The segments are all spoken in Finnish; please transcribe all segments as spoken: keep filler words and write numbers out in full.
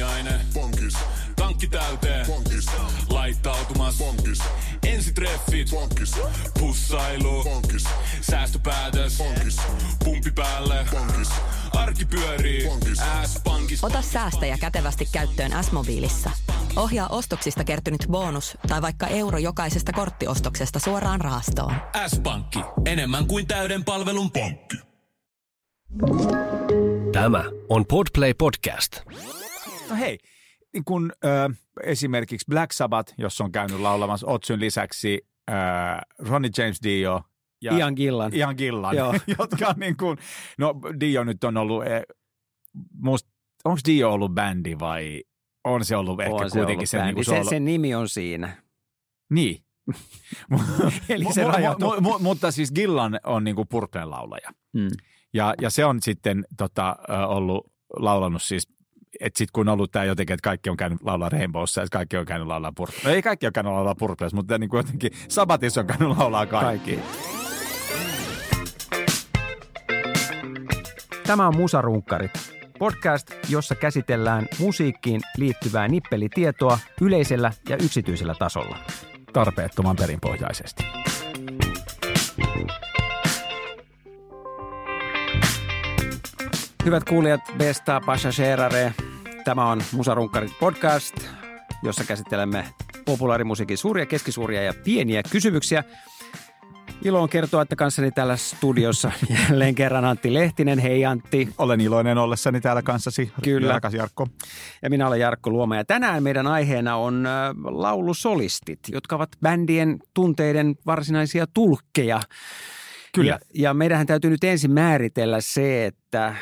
aamiainen. Bonkis. Tankki täyteen. Bonkis. Laittautumas. Bonkis. Ensitreffit. Bonkis. Pussailu. Bonkis. Säästöpäätös. Bonkis. Pumpi päälle. Bonkis. Arki pyörii. Bonkis. S-pankis. Ota säästäjä kätevästi käyttöön S-mobiilissa. Ohjaa ostoksista kertynyt bonus tai vaikka euro jokaisesta korttiostoksesta suoraan rahastoon. S-pankki. Enemmän kuin täyden palvelun pankki. Tämä on Podplay Podcast. No hei, niin kun äh, esimerkiksi Black Sabbath, jos on käynyt laulamassa Otsun lisäksi, äh, Ronnie James Dio. Ja Ian Gillan. Ian Gillan, jotka on niin kuin, no Dio nyt on ollut, eh, must, onko Dio ollut bändi vai on se ollut ehkä on se kuitenkin? Ollut se, niin se, ollut... se nimi on siinä. Niin. Eli se rajoittuu. Mu- mu- mu- mutta siis Gillan on niin kuin Purplen laulaja. Mm. Ja, ja se on sitten tota, ollut laulanut siis, että sitten kun on ollut tämä jotenkin, että kaikki on käynyt laulaa Rainbowssa ja kaikki on käynyt laulaa Purpleissa. Ei kaikki on käynyt laulaa Purpleissa, mutta niin kuin jotenkin Sabatissa on käynyt laulaa kaikki. Tämä on Musarunkkarit, podcast, jossa käsitellään musiikkiin liittyvää nippelitietoa yleisellä ja yksityisellä tasolla. Tarpeettoman perinpohjaisesti. Hyvät kuulijat, besta passagerare. Tämä on Musarunkkarit podcast, jossa käsittelemme populaarimusiikin suuria, keskisuuria ja pieniä kysymyksiä. Ilo on kertoa, että kanssani täällä studiossa jälleen kerran Antti Lehtinen. Hei Antti. Olen iloinen ollessani täällä kanssasi. Kyllä. Rakas Jarkko. Ja minä olen Jarkko Luoma. Ja tänään meidän aiheena on laulusolistit, jotka ovat bändien tunteiden varsinaisia tulkkeja. Kyllä. Ja, ja meidänhän täytyy nyt ensin määritellä se, että...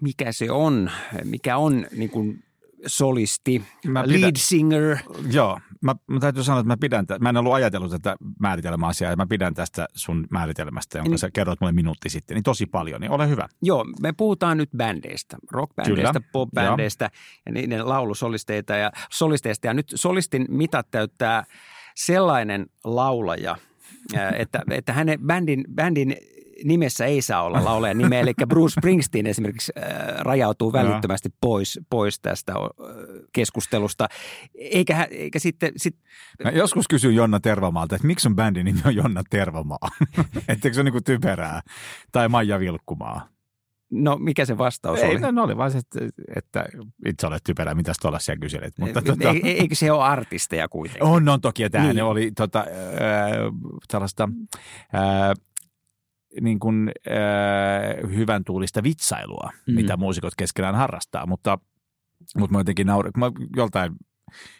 Mikä se on? Mikä on niin kuin solisti, mä lead pidän, singer? Joo, mä, mä täytyy sanoa, että mä pidän, mä en ollut ajatellut tätä määritelmäasiaa, ja mä pidän tästä sun määritelmästä, jonka en, sä kerroit mulle minuutti sitten, niin tosi paljon, niin ole hyvä. Joo, me puhutaan nyt bändeistä, rockbändeistä, popbändeistä ja niiden laulusolisteita ja solisteista. Ja nyt solistin mitat täyttää sellainen laulaja, että, että hänen bändin, bändin nimessä ei saa olla laulajan nimeä, eli Bruce Springsteen esimerkiksi äh, rajautuu välittömästi pois, pois tästä äh, keskustelusta. Eikä, eikä sitten... Sit... Mä joskus kysyn Jonna Tervamaalta, että miksi sun bändin nimi on Jonna Tervamaa? Etteikö se ole niinku typerää? Tai Maija Vilkkumaa? No, mikä se vastaus ei, oli? Ei, no oli vaan se, että, että itse olet typerää, mitä sä tuolla siellä kyselet. Mutta, e, tota... e, eikö se ole artisteja kuitenkin? On, on toki. Ja tämähän niin. oli tota, äh, tällaista... Äh, niin kuin äh, hyvän tuulista vitsailua, mm. mitä muusikot keskenään harrastaa, mutta, mutta mä jotenkin naurin, kun mä joltain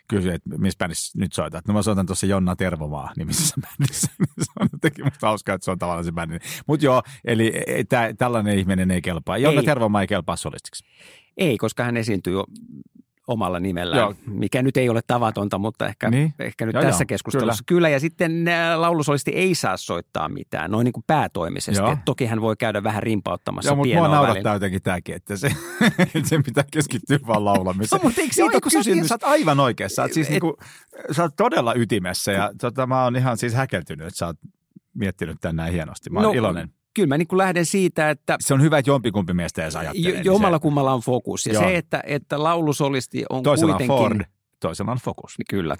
kysyin, että missä bändissä nyt soitat, no mä soitan tuossa Jonna Tervomaa nimisessä bändissä, niin se on jotenkin musta hauskaa, että se on tavallaan se bändi. Mutta joo, eli tä, tällainen ihminen ei kelpaa, Jonna ei. Tervomaa ei kelpaa solistiksi. Ei, koska hän esiintyy jo omalla nimellään, joo. mikä nyt ei ole tavatonta, mutta ehkä, niin. ehkä nyt joo, tässä joo. keskustelussa kyllä. kyllä. Ja sitten laulusolisti ei saa soittaa mitään, noin niin kuin päätoimisesti. Toki hän voi käydä vähän rimpauttamassa pienoa välillä. Joo, mutta mua naurattaa jotenkin tämäkin, että se, se pitää keskittyä vaan laulamiseen. No, mutta eikö siitä ole kysymys? Sä oot aivan oikeassa. Sä oot, siis Et... niin kuin, sä oot todella ytimessä ja tota, mä oon ihan siis häkeltynyt, että sä oot miettinyt tän näin hienosti. Mä oon no, iloinen. Kyllä mä niin kuin lähden siitä, että... Se on hyvä, että jompikumpi miestä edes ajattelee. Jommalla niin se... kummalla on fokus. Ja joo. se, että, että laulusolisti on toisella kuitenkin... Toisella on Ford, toisella on fokus. Kyllä.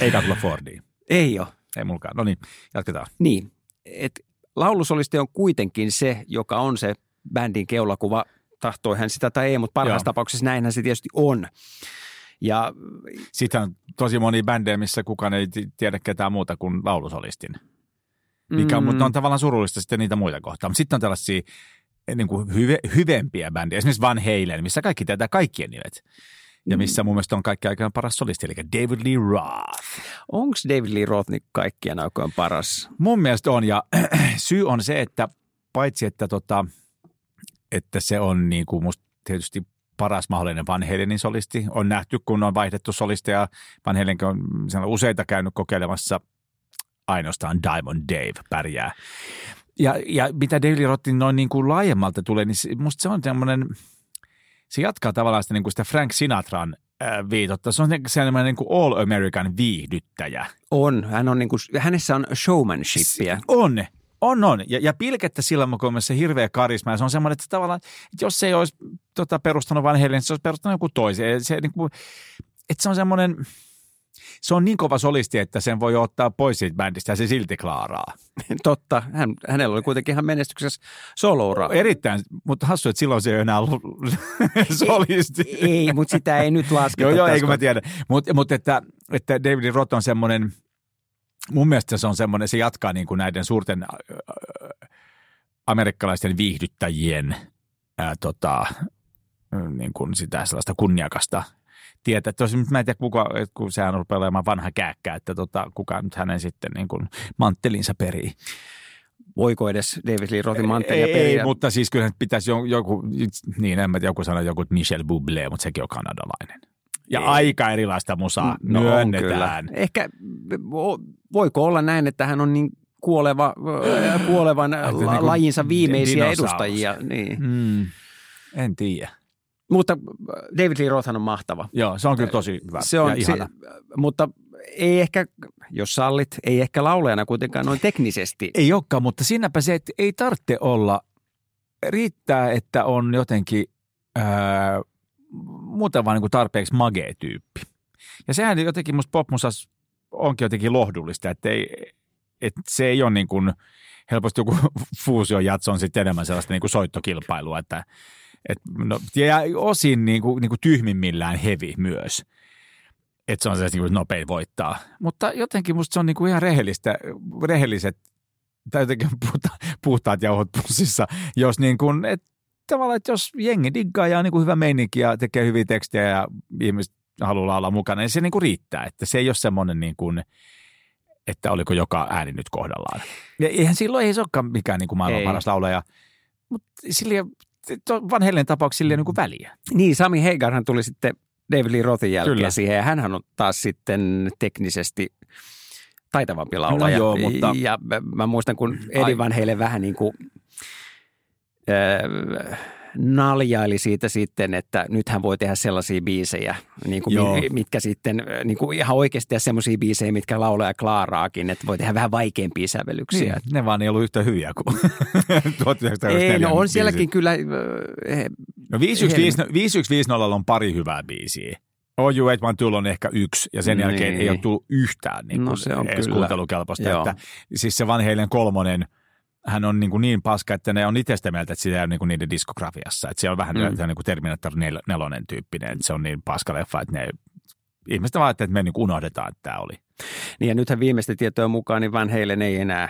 Eikä tulla Fordiin. Ei ole. Ei mulkaan. No niin, jatketaan. Niin, että laulusolisti on kuitenkin se, joka on se bändin keulakuva. Tahtoi hän sitä tai ei, mutta parhaassa joo. tapauksessa näinhän se tietysti on. Ja... Sitten on tosi monia bändejä, missä kukaan ei tiedä ketään muuta kuin laulusolistin. Mikä on, mm. mutta on tavallaan surullista sitten niitä muita kohtaa. Mutta sitten on tällaisia niin kuin hyve, hyvempiä bändejä, esimerkiksi Van Halen, missä kaikki tietää kaikkien nimet. Ja missä mun mielestä on kaikki aikojen paras solisti, eli David Lee Roth. Onko David Lee Roth niin kaikkien aikojen paras? Mun mielestä on, ja syy on se, että paitsi että, tota, että se on niin kuin musta tietysti paras mahdollinen Van Halenin solisti, on nähty, kun on vaihdettu solisteja. Van Halen on useita käynyt kokeilemassa. Ainoastaan Diamond Dave pärjää. Ja, ja mitä David Lee Rothin noin niin kuin laajemmalta tulee, niin musta se on semmoinen, se jatkaa tavallaan sitä, niin kuin sitä Frank Sinatran äh, viitotta. Se on semmoinen niin kuin all American viihdyttäjä. On, hän on niin kuin, hänessä on showmanshipia. On, On, on. Ja, ja Pilkettä silmäkulmassa hirveä karisma. Ja se on semmoinen, että se tavallaan, että jos se ei olisi tota, perustanut Van Halen, niin se olisi perustanut joku toisen. Se, niin kuin, että se on semmoinen... Se on niin kova solisti, että sen voi ottaa pois siitä bändistä ja se silti klaaraa. Totta. Hän, hänellä oli kuitenkin ihan menestyksessä soloura. Erittäin, mutta hassu, että silloin se ei enää ollut solisti. Ei, ei, mutta sitä ei nyt lasketa. Joo, joo, eikö mä tiedä. Mutta mut että, että David Lee Roth on semmoinen, mun mielestä se on semmoinen, se jatkaa niin kuin näiden suurten äh, amerikkalaisten viihdyttäjien äh, tota, niin kuin sitä sellaista kunniakasta tietää. Tosin mä en tiedä, kuka, kun sehän rupeaa olemaan vanha kääkkä, että tota, kuka nyt hänen sitten niin kuin manttelinsa perii. Voiko edes David Lee Rothin manttelia periä? Ei, mutta siis kyllä pitäisi joku, niin en mä tiedä, joku sanoi joku Michel Bublé, mutta sekin on kanadalainen. Ja ei. Aika erilaista musaa no, myönnetään. Ehkä voiko olla näin, että hän on niin kuoleva, kuolevan la, lajinsa viimeisiä edustajia. Niin. Mm, en tiedä. Mutta David Lee Rothhan on mahtava. Joo, se on kyllä tosi hyvä se on, ja ihana. Se, mutta ei ehkä, jos sallit, ei ehkä laulajana kuitenkaan noin teknisesti. Ei olekaan, mutta siinäpä se, että ei tarvitse olla. Riittää, että on jotenkin ää, muuten vaan niin kuin tarpeeksi magee tyyppi. Ja sehän jotenkin musta popmusas onkin jotenkin lohdullista, että ei... Että se ei ole niin kuin, helposti joku fuusiojatso on sitten enemmän sellaista niin kuin soittokilpailua, että, että no, ja osin niin kuin, niin kuin tyhmimmillään hevi myös, että se on sellaista niin kuin nopein voittaa. Mutta jotenkin musta se on niin kuin ihan rehellistä, rehelliset, tai jotenkin puhta, puhtaat jauhot pussissa, jos niin kuin, että tavallaan, että jos jengi diggaa ja on niin kuin hyvä meininki ja tekee hyviä tekstejä ja ihmiset haluaa olla mukana, niin se niin kuin riittää, että se ei ole semmoinen niin kuin, että oliko joka ääni nyt kohdallaan. Ja eihän silloin ei se olekaan mikään niin kuin maailman paras laulaja, mutta silleen, Van Halen tapauksessa silleen niin kuin väliä. Niin, Sammy Hagarhan tuli sitten David Lee Rothin jälkeen Kyllä. siihen, ja hänhän on taas sitten teknisesti taitavampi laulaja. No joo, mutta... Ja mä, mä muistan, kun Eddie Van Halen vähän niin kuin... Öö, naljaili siitä sitten, että nythän voi tehdä sellaisia biisejä, niin kuin mitkä sitten, niin kuin ihan oikeasti sellaisia biisejä, mitkä laulaja klaaraakin, että voi tehdä vähän vaikeampia sävellyksiä. Niin, ne vaan ei ollut yhtä hyviä kuin tuhatyhdeksänsataaneljäkymmentä. Ei, no on biisi. Sielläkin kyllä... Eh, no viisi yksi viisi nolla on pari hyvää biisiä. Oh, you wait, one, two on ehkä yksi, ja sen niin. jälkeen ei ole tullut yhtään niin no, se on edes kyllä. kuuntelukelpoista. Että, siis se Van Halen kolmonen, hän on niin, kuin niin paska, että ne on itsestä mieltä, että sitä ei ole niin niiden diskografiassa. Että se on vähän mm. niin kuin Terminator nelonen tyyppinen, että se on niin paska leffa, että ne ihmiset vaan että me niin kuin unohdetaan, että tämä oli. Niin ja nythän viimeisten tietojen mukaan, niin Van Halen ei enää,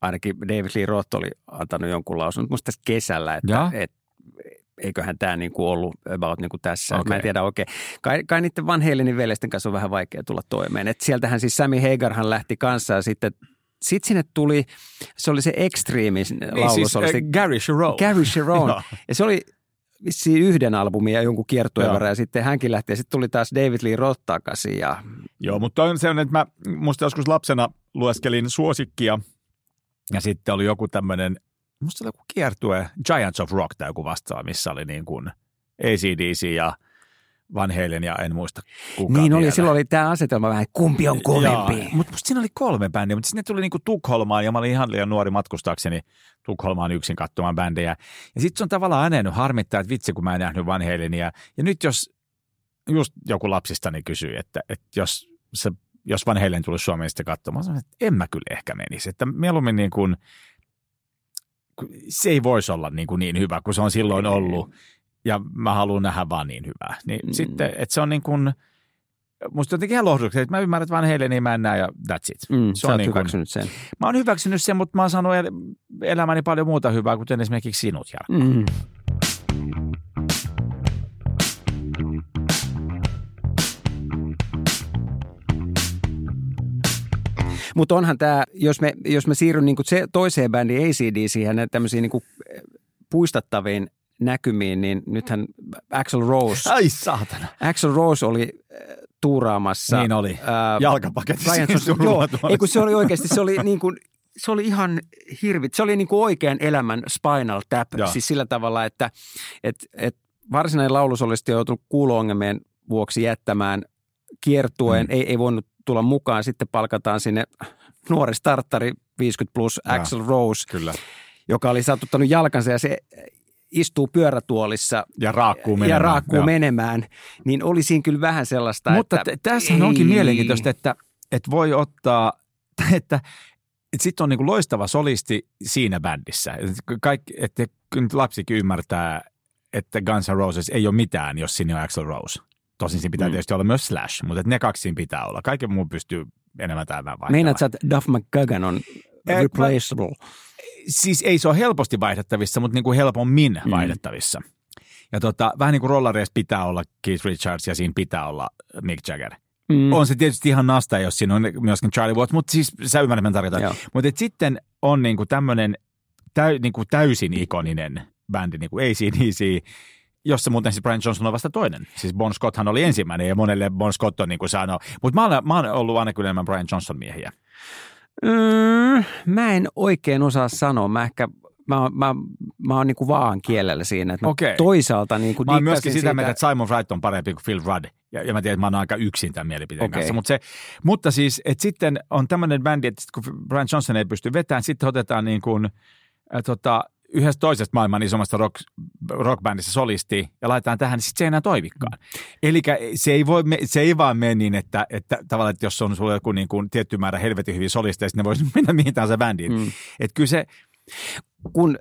ainakin David Lee Roth oli antanut jonkun lausunut, mutta tässä kesällä, että et, eiköhän tämä niin kuin ollut about niin kuin tässä. Okay. Mä en tiedä oikein. Kai, kai niiden Van Halenin veljesten kanssa on vähän vaikea tulla toimeen. Et sieltähän siis Sammy Hagarhan lähti kanssa ja sitten... Sitten sinne tuli, se oli se Extremis laulu. Siis, äh, Gary Cherone. Gary Cherone. No. Ja se oli vissiin yhden albumin ja jonkun kiertueen verran. Ja sitten hänkin lähti ja sitten tuli taas David Lee Roth takaisin. Ja... Joo, mutta on sellainen, että mä musta joskus lapsena lueskelin suosikkia. Ja sitten oli joku tämmöinen, musta oli joku kiertue, Giants of Rock tai joku vastaava, missä oli niin kuin A C D C ja... Van Halen ja en muista kukaan Niin oli, vielä. Silloin oli tämä asetelma vähän, kumpi on kovempi. Mutta siinä oli kolme bändiä, mutta sinne tuli niinku Tukholmaan ja mä olin ihan liian nuori matkustaakseni Tukholmaan yksin katsomaan bändejä. Ja sitten se on tavallaan aina jäänyt harmittaa, että vitsi kun mä en nähnyt Van Halenia. Ja nyt jos just joku lapsistani kysyy, että, että jos, se, jos Van Halen tulisi Suomeen sitten katsomaan, sanoin, että en mä kyllä ehkä menisi. Että mieluummin niin kuin, se ei voisi olla niin, kuin niin hyvä kuin se on silloin ollut. Ja mä haluan nähdä vaan niin hyvää. Niin mm. sitten, että se on niin kuin, musta jotenkin ihan lohduksella, että mä ymmärrän, että Van Halenin niin mä en näe ja that's it. Mm, sä oot niin hyväksynyt kun, sen. Mä oon hyväksynyt sen, mutta mä oon saanut elämäni paljon muuta hyvää, kuten esimerkiksi sinut, Jarkko. Mm. Mutta onhan tämä, jos, jos mä siirryn niin se toiseen bändiin A C D C:hän ja tämmöisiin niin puistattaviin näkymiin, niin nythän Axl Rose. Ai saatana. Axl Rose oli tuuraamassa. Niin oli. Jalkapaketissa. Ei kun se oli oikeasti, se oli niin kuin, se oli ihan hirvit. Se oli niin kuin oikean elämän Spinal Tap. Ja. Siis sillä tavalla, että et, et varsinainen laulusolisti on joutunut kuulo-ongelmien vuoksi jättämään kiertueen. Mm. Ei, ei voinut tulla mukaan. Sitten palkataan sinne nuori starttari viisikymmentä plus Axl Rose, kyllä, joka oli satuttanut jalkansa ja se istuu pyörätuolissa ja raakkuu menemään, ja raakkuu menemään niin oli siinä kyllä vähän sellaista. Mutta että t- tässä onkin mielenkiintoista, että, että voi ottaa, että, että sitten on niin kuin loistava solisti siinä bändissä. Kaikki, että lapsikin ymmärtää, että Guns N' Roses ei ole mitään, jos siinä on Axl Rose. Tosin siinä pitää mm. tietysti olla myös Slash, mutta ne kaksi siinä pitää olla. Kaiken muu pystyy enemmän tai vähän vaihtamaan. Meinaat sä, että Duff McKagan on replaceable? Siis ei se ole helposti vaihdettavissa, mutta niin kuin helpommin mm. vaihdettavissa. Ja tota, vähän niin kuin rollareissa pitää olla Keith Richards ja siinä pitää olla Mick Jagger. Mm. On se tietysti ihan nasta, jos siinä on myöskin Charlie Watts, mutta siis sä ymmärrät, mitä tarkoitan. Mutta sitten on niin kuin tämmöinen täy, niin kuin täysin ikoninen bändi, niin kuin A C D C, jossa muuten siis Brian Johnson on vasta toinen. Siis Bon Scotthan oli ensimmäinen ja monelle Bon Scott on niin kuin sanoo. Mutta mä, mä oon ollut aina kyllä enemmän Brian Johnson-miehiä. Mm, mä en oikein osaa sanoa. Mä ehkä, mä, mä, mä, mä oon niinku vaan kielellä siinä. Että okay. Toisaalta niinku mä oon myöskin sitä mieltä, että Simon Wright on parempi kuin Phil Rudd. Ja, ja mä tiedän, että mä oon aika yksin tämän mielipiteen okay. kanssa. Mut se, mutta siis, että sitten on tämmöinen bändi, että kun Brian Johnson ei pysty vetämään, sitten otetaan niin kuin, äh, tota, yhdessä toisesta maailman isommasta rock, rockbändissä solisti ja laitetaan tähän, niin sitten se ei enää toimikaan. Eli se ei, voi, se ei vaan mene niin, että, että tavallaan, että jos on sulla joku niin kuin tietty määrä helvetin hyviä solisteja, niin ne voisi mennä mihin tahansa bändiin. Mm. Että kyllä se, kun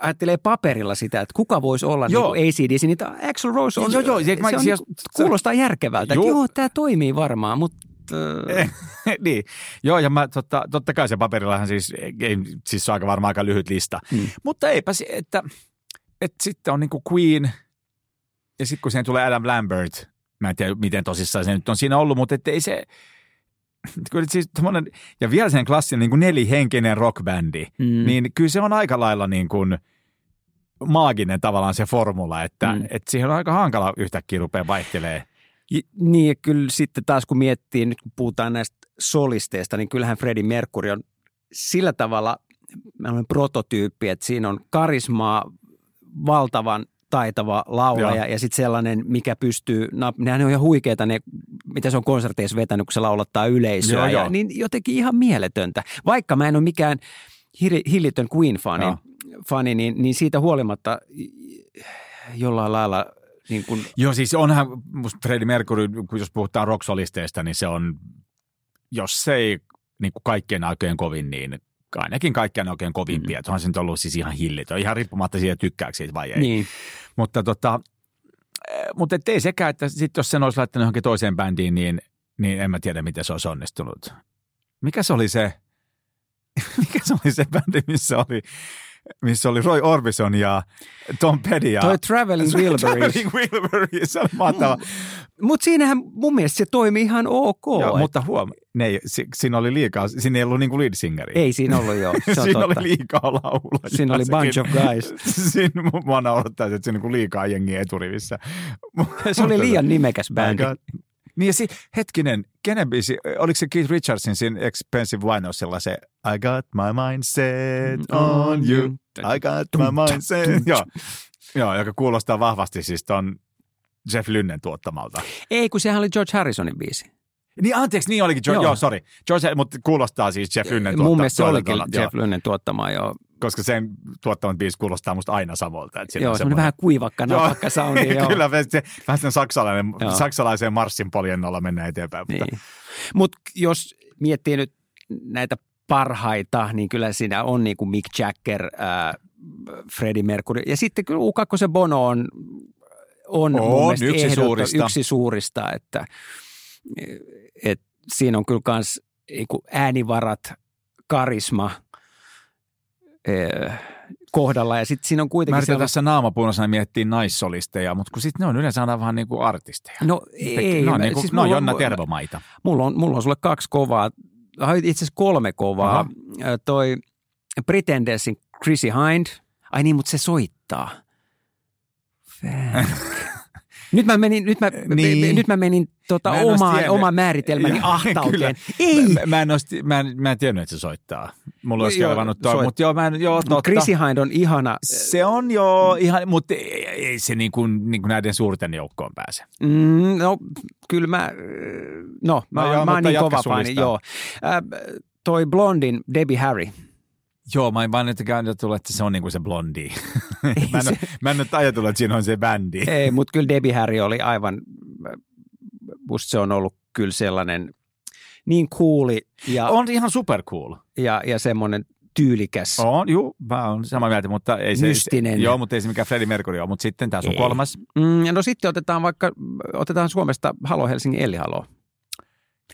ajattelee paperilla sitä, että kuka voisi olla niin kuin A C D C, niin tämä Axl Rose on, joo, joo, se, se mä, on se, kuulostaa se, järkevältä. Joo, joo, tämä toimii varmaan, mutta niin. Joo, ja mä, totta, totta kai se paperillahan siis, ei, siis se on aika varmaan aika lyhyt lista. Mm. Mutta eipä se, että, että sitten on niinku Queen, ja sitten kun siihen tulee Adam Lambert, mä en tiedä miten tosissaan se nyt on siinä ollut, mutta ettei se, kyllä siis tommonen, ja vielä sen klassinen niin kuin nelihenkinen rockbändi, mm. niin kyllä se on aika lailla niin kuin maaginen tavallaan se formula, että, mm. että siihen on aika hankala yhtäkkiä rupeaa vaihtelemaan. Niin ja kyllä sitten taas kun miettii, nyt kun puhutaan näistä solisteista, niin kyllähän Freddie Mercury on sillä tavalla prototyyppi, että siinä on karismaa, valtavan taitava laulaja ja, ja sitten sellainen, mikä pystyy, no, nehän on ihan huikeita ne, mitä se on konserteissa vetänyt, kun se laulattaa yleisöä, joo, ja, joo. Niin jotenkin ihan mieletöntä. Vaikka mä en ole mikään hillitön Queen-fani, niin, niin siitä huolimatta jollain lailla... Niin kun... Joo, siis onhan Freddie Mercury, jos puhutaan rocksolisteista, niin se on, jos se ei niin kuin kaikkien aikojen kovin, niin ainakin kaikkien aikojen kovimpia. Mm. Onhan se nyt ollut siis ihan hillitön, ihan riippumatta siitä tykkääkö siitä vai ei. Niin. Mutta, tota, mutta ei sekään, että sit jos sen olisi laittanut johonkin toiseen bändiin, niin, niin en mä tiedä, miten se olisi onnistunut. Mikä se oli se, mikä se, oli se bändi, missä oli... missä oli Roy Orbison ja Tom Petty ja... Toi Traveling Wilburys. Se on mahtava. Mutta siinähän mun mielestä se toimi ihan ok. Joo, et... Mutta huom, ne ei, si, siinä oli liikaa, siinä ei ollut niin kuin lead singeri. Ei siinä ollut, joo. Se on siinä totta. Oli liikaa laulua. Siinä oli bunch of guys. Siinä mua naurattaisi, että siinä on liikaa jengiä eturivissä. Se oli liian nimekäs bändi. Niin ja si, hetkinen, kenen biisi, oliko se Keith Richardsin siinä Expensive Winosilla se I got my mindset on you, I got my mindset. Joo, joo, joka kuulostaa vahvasti siis ton Jeff Lynnen tuottamalta. Ei, kun sehän oli George Harrisonin biisi. Niin anteeksi, niin olikin George, joo, joo sori. George, mutta kuulostaa siis Jeff Lynnen tuottamalta. Mun mielestä se olikin Jeff Lynnen tuottama, joo. Koska sen tuottamat biisi kuulostaa musta aina samalta. Joo, semmoinen, semmoinen vähän kuivakka, napakka soundi. Kyllä, se, vähän sen saksalainen, saksalaiseen marssin poljennolla mennään eteenpäin. Niin. Mutta Mut jos miettii nyt näitä parhaita, niin kyllä siinä on niin kuin Mick Jagger, äh, Freddie Mercury. Ja sitten kyllä ukakkosen Bono on, on, on mun mielestä yksi ehdotto, suurista. Yksi suurista, että et siinä on kyllä kans niin kuin äänivarat, karisma – kohdalla ja sitten siinä on kuitenkin... Mä yritän sellaista... tässä naamapuunosana miettiä naissolisteja, mutta kun sitten ne on yleensä aina vähän niin kuin artisteja. No ei. Ne on, mä, niin kuin, siis ne on Jonna on, Tervomaita. Mulla on, mulla on sulle kaksi kovaa, itse asiassa kolme kovaa. Aha. Toi Pretendersin Chrissie Hynde. Ai niin, mutta se soittaa. Nyt mä menin, nyt mä, niin. nyt mä menin tota mä omaan, oman määritelmäni ahtauteen. Ei. Mä, mä, en osti, mä, en, mä en tiennyt, että se soittaa. Mulla olisi kelvannut toi, mutta joo, mä en, joo, totta. Chrissie Hynde on ihana. Se on joo, ihan, mutta ei, ei se niin kuin, niin kuin näiden suurten joukkoon pääse. Mm, no, kyllä mä, no, mä, no, joo, mä oon niin kova fani, joo. Äh, toi Blondin Debbie Harry. Joo, mä en vaan nyt ajatellut, että se on niin kuin se Blondi. mä, en, mä en nyt ajatellut, että siinä on se bändi. Ei, mutta kyllä Debbie Harry oli aivan, musta se on ollut kyllä sellainen niin cooli. Ja, on ihan supercool. Ja, ja semmoinen tyylikäs. On, juu, mä oon samaa mieltä, mutta ei se. Mystinen. Joo, mutta ei se mikään Freddie Mercury ole, mutta sitten tää on kolmas. Mm, no sitten otetaan vaikka, otetaan Suomesta Halo Helsingin Elli Halo.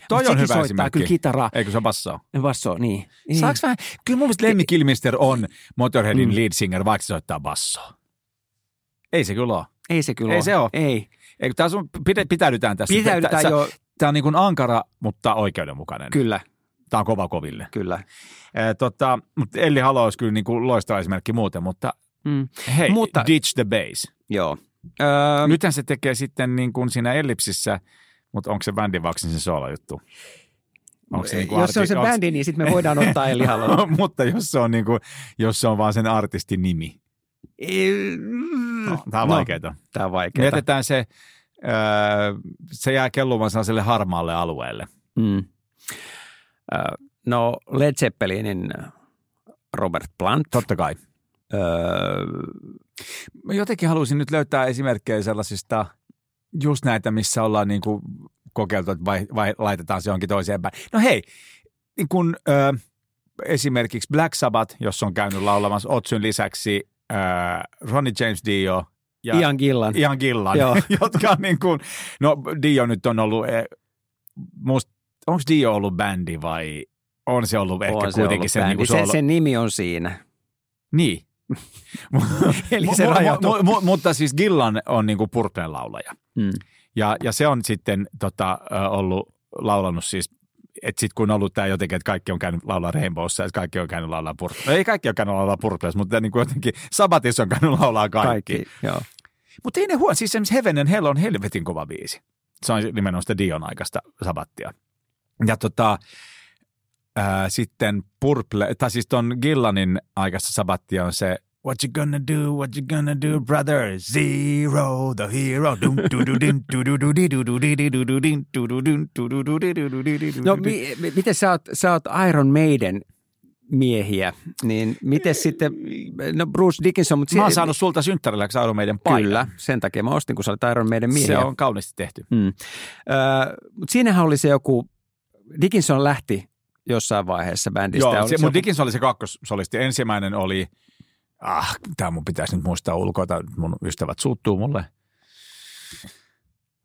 Toi on hyvä esimerkki. Sekin soittaa kyllä kitaraa. Eikö se on bassoa? Bassoa, niin. niin. Saaks vähän, kyllä mun mielestä Lemmy Kilmister on Motorheadin mm. lead singer, vaikka se soittaa bassoa. Ei se kyllä ole. Ei se kyllä ei ole. Ei se ole. Ei. Eikö tää sun, pitä, pitäydytään tässä. Pitäydytään jo. Tää on niin kuin ankara, mutta oikeudenmukainen. Kyllä. Tää on kova koville. Kyllä. Eh, tota, mutta Elli Halo olisi kyllä niin kuin loistava esimerkki muuten, mutta mm. hei, mutta, ditch the bass. Joo. Öö, Nythän se tekee sitten niin kuin siinä Ellipsissä. Mutta onko se bändin vaikka se soolajuttu? Niinku jos arti- se on se onks... bändi, niin sitten me voidaan ottaa Elli Halolla. Mutta jos se on, niinku, jos se on vaan sen artistin nimi. No, tämä on no, vaikeaa. Tämä on vaikeaa. Jätetään se, öö, se jää kellumaan sellaiselle harmaalle alueelle. Mm. Öö, no Led Zeppelinin Robert Plant. Totta kai. Öö... Mä jotenkin halusin nyt löytää esimerkkejä sellaisista... Just näitä, missä ollaan niin kuin kokeiltu, että vai, vai laitetaan se johonkin toiseen päin. No hei, niin kun, ö, esimerkiksi Black Sabbath, jos on käynyt laulamassa Otsun lisäksi, ö, Ronnie James Dio ja Ian Gillan, Ian Gillan jotka on niin kuin, no Dio nyt on ollut, eh, onko Dio ollut bändi vai on se ollut on ehkä se kuitenkin ollut sen, niin se, ollut... sen nimi on siinä. Niin. Eli se mu- mu- mu- mutta siis Gillan on niinku Purplen laulaja. Mm. Ja, ja se on sitten tota, ollut laulanut siis, että sitten kun on ollut tämä jotenkin, että kaikki on käynyt laulaa Rainbowssa, että kaikki on käynyt laulaa Purplen. Ei kaikki on käynyt laulaa Purplen, mutta niinku jotenkin Sabatissa on käynyt laulaa kaikki. kaikki joo. Mutta ei ne huono, siis esimerkiksi Heaven and Hell on helvetin kova biisi. Se on nimenomaan sitä Dion aikaista Sabattia. Ja tota... Äh, sitten Purple, tai siis ton Gillanin aikaista Sabattia on se What you gonna do, what you gonna do, brother, zero, the hero. No, mi- mi- miten sä oot, sä oot Iron Maiden miehiä, niin miten sitten, no Bruce Dickinson, mutta... Mä oon si- saanut sulta synttärillä, eikö Iron Maiden paikan? Kyllä, sen takia mä ostin, kun sä olet Iron Maiden miehiä. Se on kauniisti tehty. Mm. Äh, mutta siinähän oli se joku, Dickinson lähti jossain vaiheessa bändistä. Joo, se, mun Dickinson oli se kakkosolisti. Ensimmäinen oli, ah, tää mun pitäisi nyt muistaa ulkoa, mun ystävät suuttuu mulle.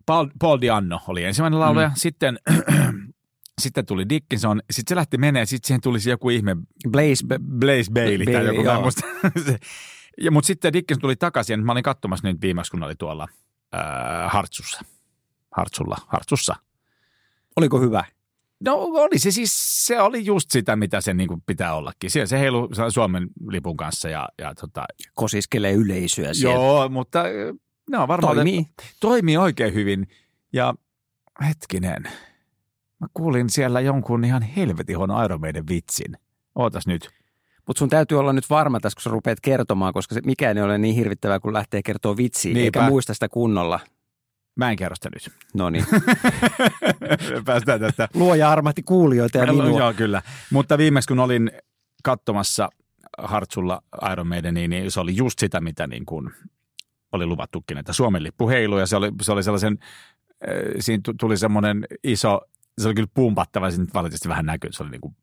Paul, Paul Di'Anno oli ensimmäinen laulaja. Mm. Sitten, sitten tuli Dickinson, sitten se lähti menee, sitten siihen tuli joku ihme. Blaze, B- Blaze Bailey tai joku tämmöistä. Mutta sitten Dickinson tuli takaisin, mä olin katsomassa nyt viimeksi, kun oli tuolla äh, Hartsussa. Hartsulla, Hartsussa. Oliko hyvä? No oli se siis, se oli just sitä, mitä sen niin kuin pitää ollakin. Siellä se heilu Suomen lipun kanssa ja, ja tota... Kosiskelee yleisöä siellä. Joo, mutta no varmaan... Toimii. Toimii oikein hyvin ja hetkinen, mä kuulin siellä jonkun ihan helvetin huono Iron Maiden vitsin. Ootas nyt. Mutta sun täytyy olla nyt varma tässä, kun sä rupeat kertomaan, koska se, mikään ei ole niin hirvittävää, kun lähtee kertoa vitsiä, niinpä. Eikä muista sitä kunnolla. Mä en kerro sitä nyt. No niin. Päästään tästä. Luoja armahti kuulijoita ja minua. Joo, kyllä. Mutta viimeksi kun olin katsomassa Hartsulla Iron Maideniä, niin se oli just sitä, mitä niin kuin oli luvattukin, että Suomen lippu heiluu. Ja se oli, se oli sellaisen, äh, siinä tuli semmoinen iso, se oli kyllä pumpattava, se nyt valitettavasti vähän näkyy, se oli niin kuin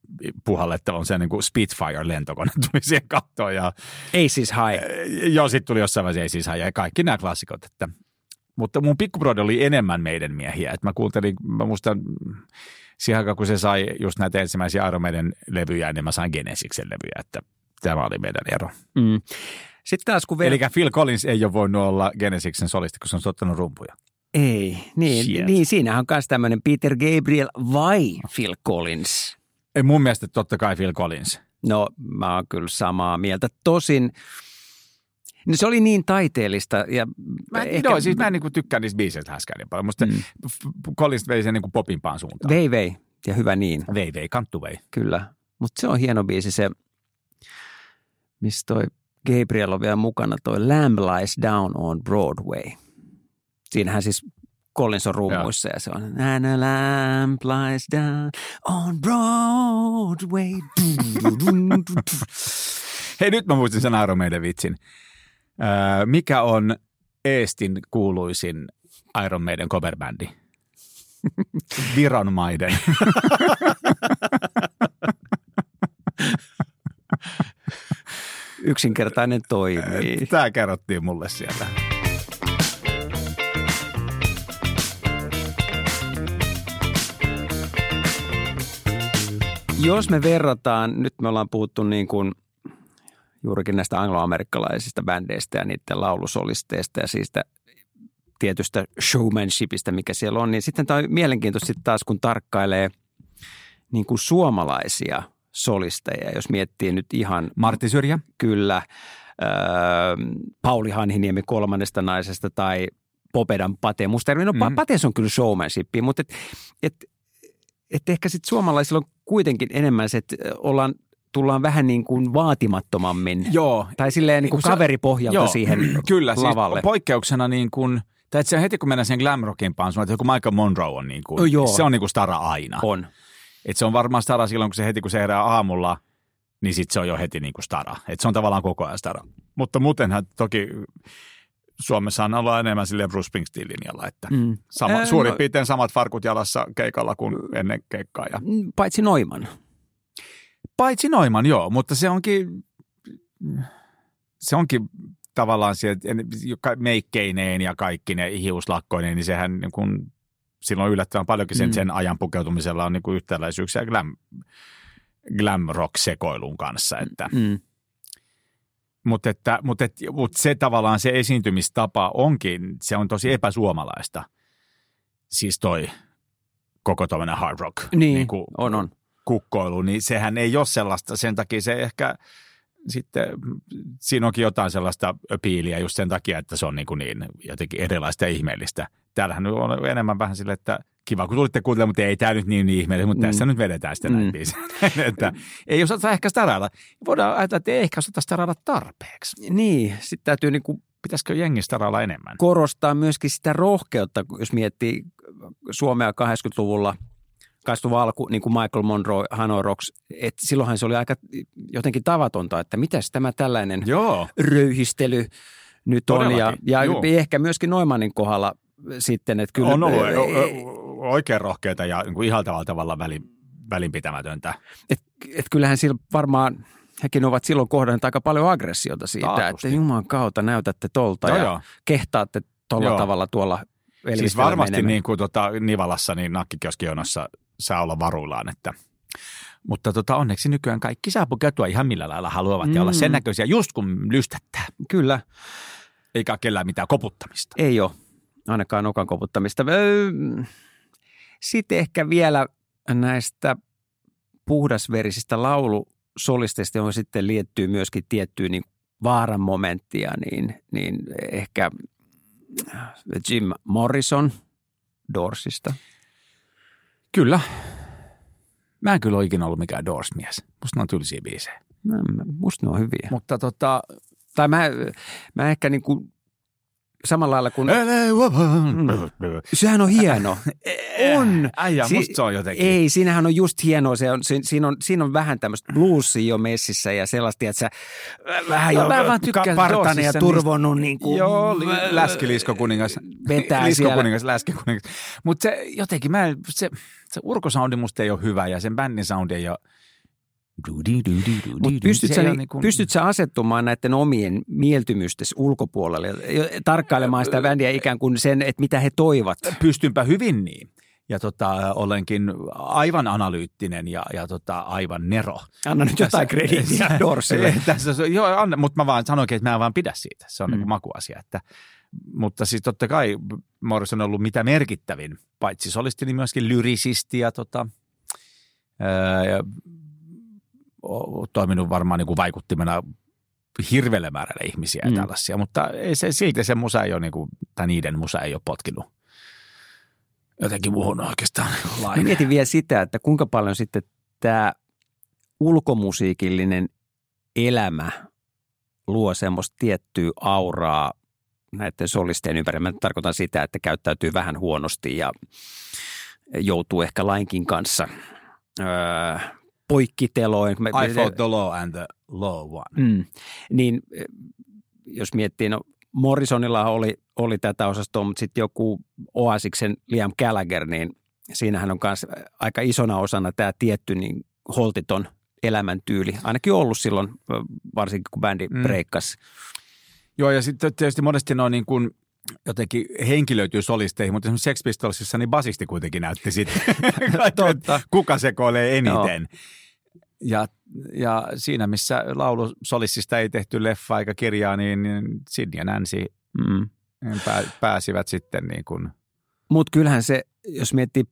puhallettava, on se niin kuin Spitfire-lentokone tuli siihen kattoon. Ja, ei siis hae. Äh, joo, sitten tuli jossain vaiheessa ei siis hae ja kaikki nämä klassikot, että... Mutta mun pikkubrodi oli enemmän meidän miehiä. Et mä kuuntelin, mä muistan siihen aikaan, kun se sai just näitä ensimmäisiä Iron Maiden levyjä, niin mä sain Genesiksen levyjä, että tämä oli meidän ero. Mm. Sitten taas kun... Ver... Eli Phil Collins ei ole voinut olla Genesiksen solisti, kun se on ottanut rumpuja. Ei, niin, niin siinähän on myös tämmöinen Peter Gabriel vai Phil Collins. Ei mun mielestä totta kai Phil Collins. No mä oon kyllä samaa mieltä. Tosin... No se oli niin taiteellista. Ja mä, ehkä... no, siis mä en niin kuin tykkää niistä biiseistä häskään niin paljon. Musta mm. Collins vei sen niin kuin popimpaan suuntaan. Vei vei, ja hyvä niin. Vei vei, kanttu vei. Kyllä, mutta se on hieno biisi se, missä toi Gabriel on vielä mukana, toi Lamb Lies Down on Broadway. Siinähän siis Collins on rummuissa ja se on And a lamp lies down on Broadway. Hei, nyt mä muistin sen Iron Maiden vitsin. Öö, mikä on Eestin kuuluisin Iron Maiden coverbändi? Viron Maiden. Yksinkertainen toimii. Tää kerrottiin mulle sieltä. Jos me verrataan, nyt me ollaan puhuttu niin kuin juurikin näistä angloamerikkalaisista bändeistä ja niiden laulusolisteista ja siitä tietystä showmanshipista, mikä siellä on, niin sitten tämä on mielenkiintoista taas, kun tarkkailee niin kuin suomalaisia solisteja. Jos miettii nyt ihan... Martti Syrjä. Kyllä. Öö, Pauli Hanhiniemi Kolmannesta naisesta tai Popedan Pate Mustermin. No mm. Pates on kyllä showmanshipia, mutta et, et, et ehkä sitten suomalaisilla on kuitenkin enemmän se, että ollaan... tullaan vähän niin kuin vaatimattomammin. Joo. Tai silleen niin kuin kaveripohjalta joo, siihen kyllä, lavalle. Kyllä, siis poikkeuksena niin kuin, tai että heti kun mennään siihen glam rockin paan, sanotaan, että joku Michael Monroe on niin kuin, joo. Se on niin kuin stara aina. On. Että se on varmaan stara silloin, kun se heti kun se herää aamulla, niin sitten se on jo heti niin kuin stara. Että se on tavallaan koko ajan stara. Mutta muutenhan toki Suomessa on ollut enemmän silleen Bruce Springsteen linjalla, että mm. sama, äh, suurin no, piirtein samat farkut jalassa keikalla kuin ennen keikkaa. Ja. Paitsi Noiman. Paitsi Noiman, joo, mutta se onkin, se onkin tavallaan se, että meikkeineen ja kaikki ne hiuslakkoineen, niin sehän niin kun, silloin yllättävän paljonkin sen, mm. sen ajan pukeutumisella on niin kuin yhtäläisyyksiä glam, glam rock-sekoilun kanssa. Että. Mm. Mutta, että, mutta, että, mutta se tavallaan se esiintymistapa onkin, se on tosi epäsuomalaista, siis toi koko tommoinen hard rock. Niin, niin kuin, on on. Kukkoilu, niin sehän ei ole sellaista, sen takia se ehkä sitten, siinä onkin jotain sellaista öpiiliä just sen takia, että se on niin, kuin niin jotenkin erilaista ja ihmeellistä. Täällähän on enemmän vähän sille, että kiva kun tulitte kuuntelemaan, mutta ei tämä nyt niin, niin ihmeellistä, mutta mm. tässä nyt vedetään sitä mm. näin biisiä. Että ei osata ehkä starailla. Voidaan ajatella, että ei ehkä osata starailla tarpeeksi. Niin, sitten täytyy niin kuin, pitäisikö jengi starailla enemmän? Korostaa myöskin sitä rohkeutta, jos miettii Suomea kahdeksankymmentäluvulla. Kaistuva alku, niin kuin Michael Monroe, Hanoi Rocks, että silloinhan se oli aika jotenkin tavatonta, että mitäs tämä tällainen joo. röyhistely nyt todellakin on. Ja, ja ehkä myöskin Noimanin kohdalla sitten, että kyllä. On ollut ö, ö, oikein rohkeita ja niin kuin ihaltavalla tavalla välin, välinpitämätöntä. Että et kyllähän sillä varmaan, hekin ovat silloin kohdanneet aika paljon aggressiota siitä, Taarusti. Että juman kautta näytätte tolta joo, ja joo. kehtaatte tolla joo. tavalla tuolla Elvis siis varmasti niin kuin tota, Nivalassa, niin nakkikioskionossa saa olla varuillaan, että, mutta tota, onneksi nykyään kaikki saa pukeutua ihan millä lailla haluavat mm. ja olla sen näköisiä just kun lystättää. Kyllä. Eikä kellään mitään koputtamista. Ei ole, ainakaan nokan koputtamista. Sitten ehkä vielä näistä puhdasverisistä laulusolisteista, johon sitten liittyy myöskin tiettyä niin vaaran momenttia, niin, niin ehkä Jim Morrison Doorsista. Kyllä. Mä en kyllä ole ikinä ollut mikään Doors-mies. Musta ne on tylsiä biisejä. No, musta ne on hyviä. Mutta tota, tai mä, mä ehkä niin kuin samalla lailla kuin... Mm. Sehän on hieno. On. Äijä, si- musta se on jotenkin. Ei, siinähän on just hienoa. Se on, si- siinä, on, siinä on vähän tämmöistä bluesia jo messissä ja sellaista, että sä vähän jo partane ja turvonnut niin kuin... Joo, läskiliskokuningas. Vetää liskokuningas, siellä. Läskikuningas. Mutta se jotenkin, mä, se, se urkosoundi musta ei ole hyvä ja sen bändin soundi ei ole... Mutta pystyt sä asettumaan näiden omien mieltymystesi ulkopuolelle, tarkkailemaan sitä bändiä ikään kuin sen, että mitä he toivat? Pystynpä hyvin niin. Ja tota, olenkin aivan analyyttinen ja, ja tota, aivan nero. Anna nyt jotain krediittiä Doorsille. Joo, mutta mä vaan sanoinkin, että mä en vaan pidä siitä. Se on mm. niin kuin makuasia. Että, mutta siis totta kai Morrison on ollut mitä merkittävin, paitsi solisti, niin myöskin lyrisisti ja... Tota, ää, ja toiminut varmaan niin kuin vaikuttimena hirveälle määrälle ihmisiä ja mm. tällaisia, mutta ei se, silti se musa ei ole, niin kuin, tai niiden musa ei ole potkinut jotenkin muuhun oikeastaan laineen. Mietin vielä sitä, että kuinka paljon sitten tämä ulkomusiikillinen elämä luo semmoista tiettyä auraa näiden solistien ympärillä. Mä tarkoitan sitä, että käyttäytyy vähän huonosti ja joutuu ehkä lainkin kanssa öö, poikkiteloin. I fought the law and the law won. Mm, niin jos miettii, no Morrisonilla oli, oli tätä osastoa, mutta sitten joku Oasiksen Liam Gallagher, niin siinähän on myös aika isona osana tämä tietty niin holtiton elämäntyyli. Ainakin ollut silloin, varsinkin kun bändi mm. breikkasi. Joo, ja sitten tietysti monesti noin niin kuin jotenkin henkilöityy solisteihin, mutta esimerkiksi Sex Pistolsissa niin basisti kuitenkin näytti sitten, kuka sekoilee eniten. No. Ja, ja siinä, missä laulusolistista ei tehty leffa eikä kirjaa, niin Sid ja Nancy mm. pää, pääsivät sitten niin kuin. Mutta kyllähän se, jos miettii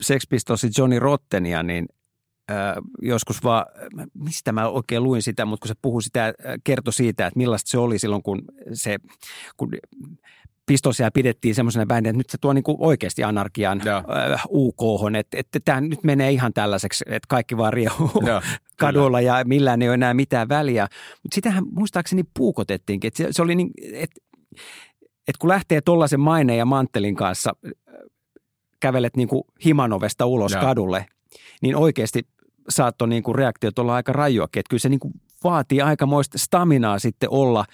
Sex Pistolsin Johnny Rottenia, niin joskus vaan, mistä mä oikein luin sitä, mutta kun se puhui sitä, kertoi siitä, että millaista se oli silloin, kun se, kun Pistolsia pidettiin semmoisena bändinä, että nyt se tuo niin kuin oikeasti anarkian äh, U K-hon, että, että tämä nyt menee ihan tällaiseksi, että kaikki vaan riehuu kadulla ja millään ei ole enää mitään väliä. Mutta sitähän muistaakseni puukotettiinkin, että se, se oli niin, että, että kun lähtee tollaisen maineen ja manttelin kanssa, kävelet niin kuin himanovesta ulos ja kadulle, niin oikeasti saattoi niin kuin reaktiot olla aika rajuakin. Että kyllä se niin kuin vaatii aikamoista staminaa sitten olla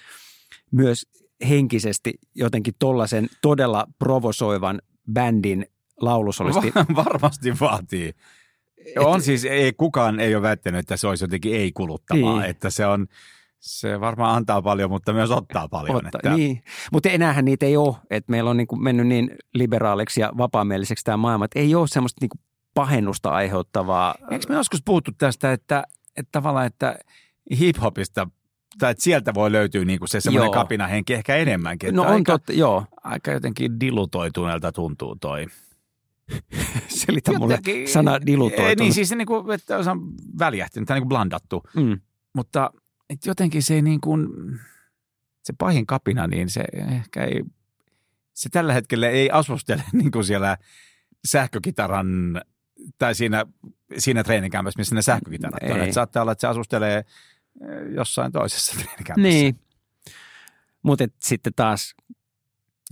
myös henkisesti jotenkin tollaisen todella provosoivan bändin laulusolisti. Varmasti vaatii. Et, on siis, ei, kukaan ei ole väittänyt, että se olisi jotenkin ei-kuluttavaa, niin. Että se on, se varmaan antaa paljon, mutta myös ottaa paljon. Otta, että niin. Mutta enäähän niitä ei ole, että meillä on niin kuin mennyt niin liberaaliksi ja vapaamieliseksi tämä maailma, että ei ole semmoista niin kuin pahennusta aiheuttavaa. Eikö me joskus puhuttu tästä, että, että tavallaan, että hip-hopista, tai että sieltä voi löytyä niinku se semmoinen kapinahenki ehkä enemmänkin. No on aika, totta, joo. Aika jotenkin dilutoituneelta tuntuu toi. Selitä mulle sana dilutoitunut. Niin siis se niinku, että se on väljähtynyt, tai niinku blandattu. Mm. Mutta jotenkin se niin kuin, se pahin kapina, niin se ehkä ei, se tällä hetkellä ei asustele niinku siellä sähkökitaran tai siinä, siinä treenikämpässä, missä ne sähkökitarat on. Että saattaa olla, että se asustelee jossain toisessa treenikämpässä. Niin, mutta sitten taas.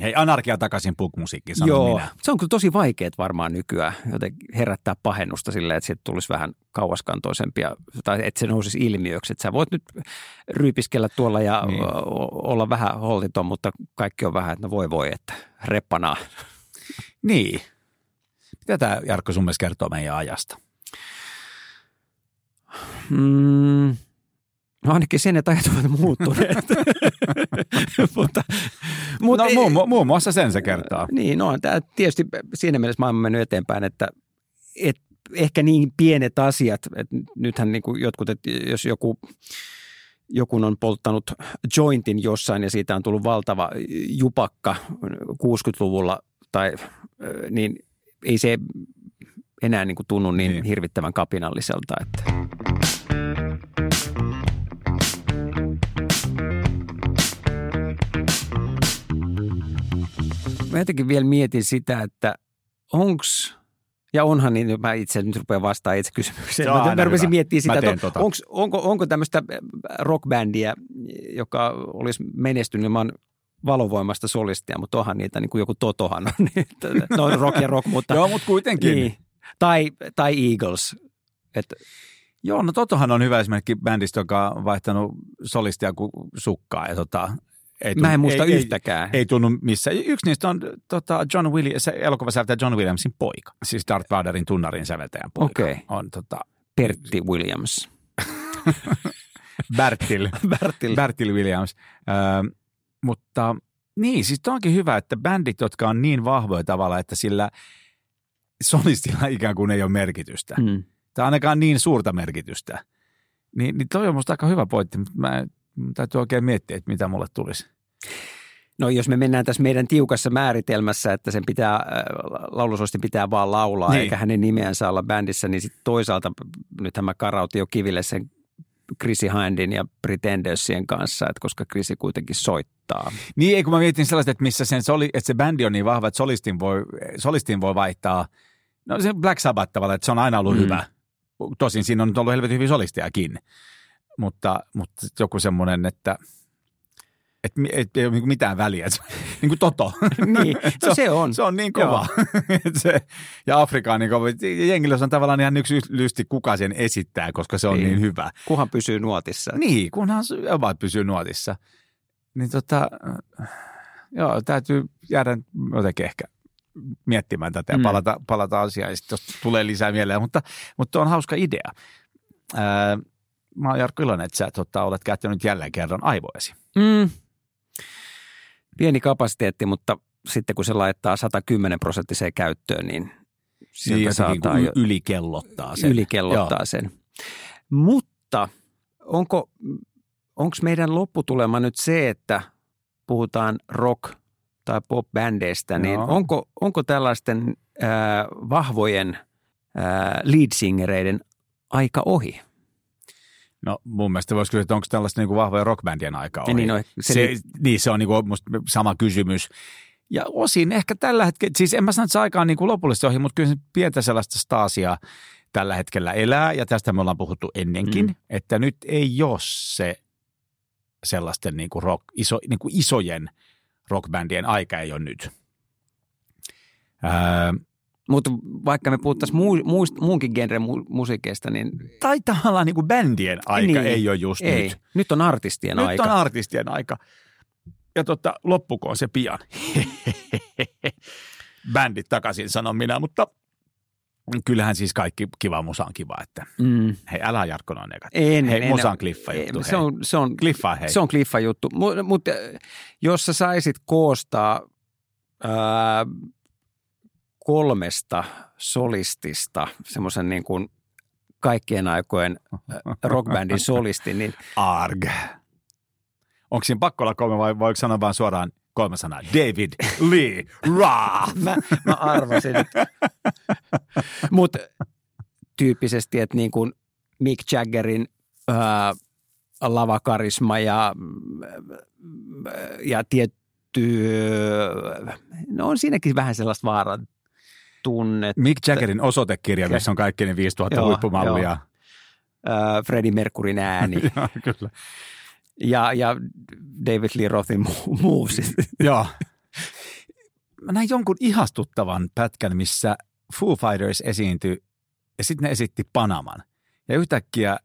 Hei, anarkia takaisin punk-musiikkiin, sanon joo, minä. Se on kyllä tosi vaikeet varmaan nykyään jotenkin herättää pahennusta silleen, että siitä tulisi vähän kauaskantoisempia, tai että se nousisi ilmiöksi. Että sä voit nyt ryypiskellä tuolla ja niin olla vähän holtiton, mutta kaikki on vähän, että no voi voi, että reppanaa. Niin. Mitä tämä, Jarkko, sun mielestä kertoo meidän ajasta? Mm, no ainakin sen, että ajat ovat muuttuneet. mutta, mutta, no muun, muun muassa sen se kertaa. Niin, no tämä tietysti siinä mielessä maailma on mennyt eteenpäin, että et, ehkä niin pienet asiat, että nythän niin kuin jotkut, että jos joku, joku on polttanut jointin jossain ja siitä on tullut valtava jupakka kuusikymmentäluvulla, tai niin ei se enää niin kuin tunnu niin, niin hirvittävän kapinalliselta. Että. Mä jotenkin vielä mietin sitä, että onks, ja onhan niin, mä itse nyt rupean vastaamaan itse kysymykseen. Mä, mä rupesin miettimään sitä, että on, tota. onks, onko, onko tämmöistä rockbändiä, joka olisi menestynyt, mä oon valovoimasta solistia, mutta onhan niitä niin kuin joku Totohan on. No rock ja rock, mutta joo, mutta kuitenkin. Niin. Tai, tai Eagles. Et. Joo, no Totohan on hyvä esimerkki bändistä, joka on vaihtanut solistia kuin sukkaa. Ja tota, ei tunnu, mä en muista ei, yhtäkään. Ei, ei tunnu missään. Yksi niistä on tota, John Williams, elokuvasäveltäjä John Williamsin poika. Siis Darth Vaderin tunnarin säveltäjän poika. Okay. On tota Pertti Williams. Bertil. Bertil. Bertil Williams. Öö, Mutta niin, siis tämä onkin hyvä, että bändit, jotka on niin vahvoja tavalla, että sillä solistilla ikään kuin ei ole merkitystä. Mm. Tai ainakaan niin suurta merkitystä. Niin, niin toi on musta aika hyvä pointti, mutta mä täytyy oikein miettiä, että mitä mulle tulisi. No jos me mennään tässä meidän tiukassa määritelmässä, että sen pitää, laulusolistin pitää vaan laulaa, niin, eikä hänen nimeänsä olla bändissä, niin sitten toisaalta nythän mä karautin jo kiville sen Chrissie Hynden ja Pretendersien kanssa, että koska Chrissie kuitenkin soittaa. Niin, ei kun mä mietin sellaista, että missä sen soli, että se bändi on niin vahva, että solistin voi, solistin voi vaihtaa. No se Black Sabbath tavalla, että se on aina ollut mm. hyvä. Tosin siinä on ollut helvetin hyviä solistejakin. Mutta, mutta joku semmoinen, että että et, ei ole mitään väliä. Et, niin kuin Toto. Niin, se, se on. Se on niin kova. Se, ja Afrika on niin kova. Jengillä on tavallaan ihan yksi lysti, kuka sen esittää, koska se on niin, niin hyvä. Kunhan pysyy nuotissa. Niin, kunhan vaan pysyy nuotissa. Niin tota, joo, täytyy jäädä jotenkin ehkä miettimään tätä ja mm. palata, palata asiaan, ja sitten tulee lisää mieleen, mutta, mutta on hauska idea. Ää, mä oon Jarkko iloinen, että sä tota, olet käyttänyt jälleen kerran aivoesi. Mm. Pieni kapasiteetti, mutta sitten kun se laittaa sata kymmenen prosenttiseen käyttöön, niin sieltä saattaa jo... Ylikellottaa sen. Ylikellottaa Joo. sen. Mutta onko, onko meidän lopputulema nyt se, että puhutaan rock- tai pop-bändeistä, niin onko, onko tällaisten äh, vahvojen äh, lead-singereiden aika ohi? No mun mielestä voisi kysyä, että onko tällaisten niin kuin vahvojen rock-bändien aika ohi. Niin, no, se, se, niin se on niin kuin musta sama kysymys. Ja osin ehkä tällä hetkellä, siis en mä sano, että se aika on niin kuin lopullisesti ohi, mutta kyllä se pientä sellaista staasia tällä hetkellä elää, ja tästä me ollaan puhuttu ennenkin, mm. että nyt ei ole se sellaisten niin kuin rock, iso, niin kuin isojen rockbändien aika ei ole nyt. Ää... Mutta vaikka me puhuttaisiin mu- muunkin genren mu- musiikeista, niin... Tai tavallaan niin kuin bändien aika niin, ei ole just ei. nyt. Nyt on artistien nyt aika. Nyt on artistien aika. Ja totta, loppukoon se pian. Bändit takaisin, sanon minä, mutta kyllähän siis kaikki kiva musa on kiva, että mm. hei, älä Jarkko noin negatiivinen. Hei, en, musa on kliffajuttu. Se on, se on kliffa, hei. Se on kliffajuttu, mutta mut, jos sä saisit koostaa ää, kolmesta solistista, semmoisen niin kuin kaikkien aikojen rockbändin solisti, niin... Arg. Onko siinä pakko olla kolme vai voiko sanoa vaan suoraan kolme sanaa? David Lee Roth. mä, mä arvasin, että... Mutta tyyppisesti, että niin kuin Mick Jaggerin ää, lavakarisma ja, ja tietty, no on siinäkin vähän sellaista vaaran tunnetta. Mick Jaggerin osoitekirja, missä on kaikki ne viisituhatta joo, huippumallia. Ää, Freddie Mercuryn ääni. Joo, kyllä. Ja, ja David Lee Rothin muusit. Joo. Mä näin jonkun ihastuttavan pätkän, missä Foo Fighters esiintyi ja sitten ne esitti Panaman. Ja yhtäkkiä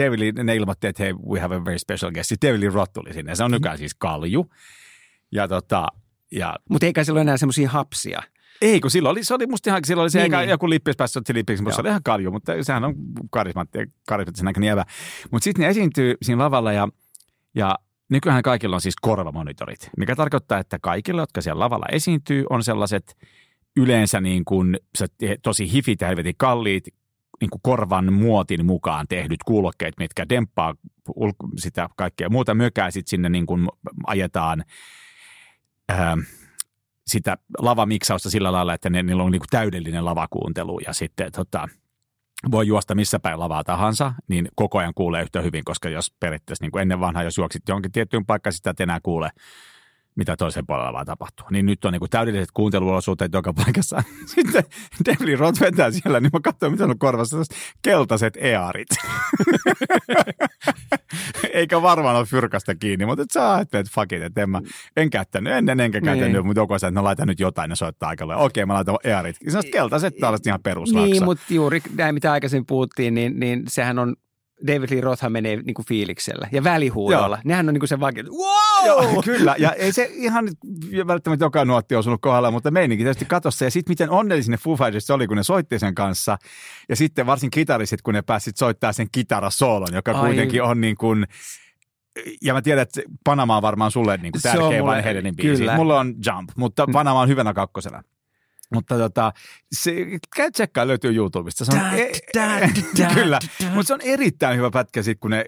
David Lee, ne ilmoitti, että hei, we have a very special guest. Sitten David Lee Roth tuli sinne ja se on nykyään siis kalju. Ja tota, ja... Mutta eikä silloin enää semmoisia hapsia. Ei, kun silloin oli, se oli musta ihan, silloin oli se niin, eikä, niin. joku lippis päässä, se lippiksi, mutta se oli ihan kalju, mutta sehän on karismaattisena nievä. Mutta sitten ne esiintyy siinä lavalla ja Ja nykyään kaikilla on siis korvamonitorit, mikä tarkoittaa, että kaikilla, jotka siellä lavalla esiintyy, on sellaiset yleensä niin kuin tosi hifit ja helvetin kalliit niin kuin korvan muotin mukaan tehdyt kuulokkeet, mitkä demppaa sitä kaikkea muuta mökää. Sitten sinne niin kuin ajetaan ää, sitä lavamiksausta sillä lailla, että ne, niillä on niin kuin täydellinen lavakuuntelu ja sitten tota... Voi juosta missä päin lavaa tahansa, niin koko ajan kuulee yhtä hyvin, koska jos periaatteessa niin kuin ennen vanhaa, jos juoksit jonkin tiettyyn paikkaan, sitä et enää kuule, mitä toisen puolella lavaa tapahtuu. Niin nyt on niin kuin täydelliset kuunteluolosuhteet joka paikassa. Sitten Devlin Roth vetää siellä, niin mä katsoin, mitä on korvassa, keltaiset earit. Eikä varmaan ole fyrkasta kiinni, mutta et sä ajattelet, fuck it, että en, mä, en käyttänyt ennen, enkä käyttänyt, niin. Mutta joku on sanonut, että no laitan nyt jotain ja soittaa aikalle. Okei, mä laitan earit. Sellaiset keltaiset, tällaiset ihan perusraksa. Niin, mutta juuri näin, mitä aikaisemmin puhuttiin, niin, niin sehän on, David Lee Rothhan menee niin kuin fiiliksellä ja välihuudolla. Joo. Nehän on niin kuin se vaikea, wow! Joo, kyllä. Ja ei se ihan välttämättä joka nuotti osunut kohdalla, mutta meininkin tietysti katossa. Ja sitten miten onnellisin ne Foo Fighters oli, kun ne soitti sen kanssa. Ja sitten varsin kitariset, kun ne pääsit soittaa sen kitarasoolon, joka Ai. kuitenkin on niin kuin... Ja mä tiedän, että Panama on varmaan sulle niin kuin tärkeä vai heidän biisi. Mulla on Jump, mutta Panama on hyvänä kakkosena. Mutta tota, se, käy tsekkaan, löytyy YouTubesta. Se on, dad, dad, dad, kyllä, mutta se on erittäin hyvä pätkä sit, kun ne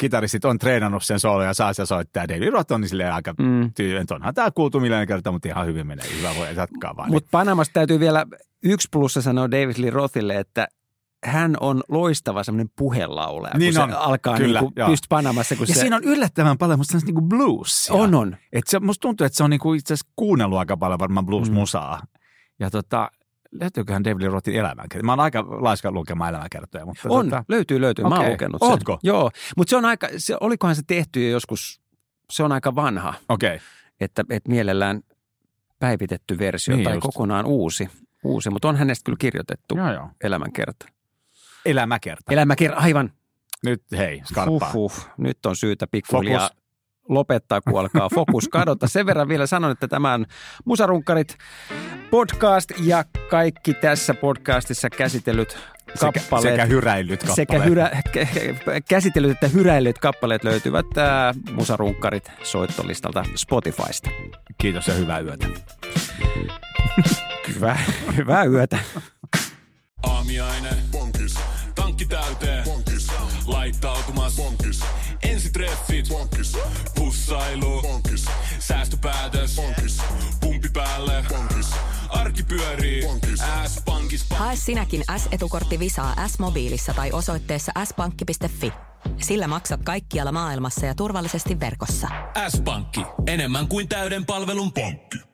kitaristit on treenannut sen soolon ja saa se soittaa. David Roth on niin silleen aika mm. tyyden. Onhan tämä kuultu millään kertaa, mutta ihan hyvin menee. Hyvä, voi jatkaa vaan. Mutta Panamasta täytyy vielä yksi plussa sanoa David Lee Rothille, että hän on loistava semmoinen puhelauleja, niin kun on, se alkaa kyllä, niin kuin just Panamassa. Kun ja se... siinä on yllättävän paljon musta niin kuin bluesia. On, on. Et se, musta tuntuu, että se on niin kuin itse asiassa kuunnellut aika paljon varmaan blues-musaa. Mm. Ja tota, löytyyköhän David Lee Rothin elämänkertoja? Mä oon aika laiska lukemaan elämänkertoja. Mutta on, tota... löytyy, löytyy. Okay. Mä oon lukenut sen. Ootko? Joo, mutta se on aika, se, olikohan se tehty jo joskus se on aika vanha. Okei. Okay. Että, että mielellään päivitetty versio niin tai just. kokonaan uusi, uusi, mutta on hänestä kyllä kirjoitettu joo, joo. elämänkerta. Elämäkerta. Elämäkerta, aivan. Nyt hei, skarppaa. Huh, huh. Nyt on syytä pikkuhiljaa lopettaa, kun alkaa fokus kadota. Sen verran vielä sanon, että tämä on Musarunkkarit podcast ja kaikki tässä podcastissa käsitellyt kappaleet. Sekä, sekä hyräillyt kappaleet. Sekä hyrä, käsitellyt että hyräillyt kappaleet löytyvät ää, Musarunkkarit soittolistalta Spotifysta. Kiitos ja hyvää yötä. Hyvää, hyvää yötä. Aamiainen. Bonkis. Tankki täyteen. Bonkis. Laittautumas. Bonkis. Ensitreffit. Bonkis. Pussailu. Bonkis. Säästöpäätös. Bonkis. Pumpi päälle. Bonkis. Arki pyörii. Bonkis. S-pankis. Pankis. Hae sinäkin S-etukortti Visaa S-mobiilissa tai osoitteessa s pankki piste fi. Sillä maksat kaikkialla maailmassa ja turvallisesti verkossa. S-pankki. Enemmän kuin täyden palvelun pankki.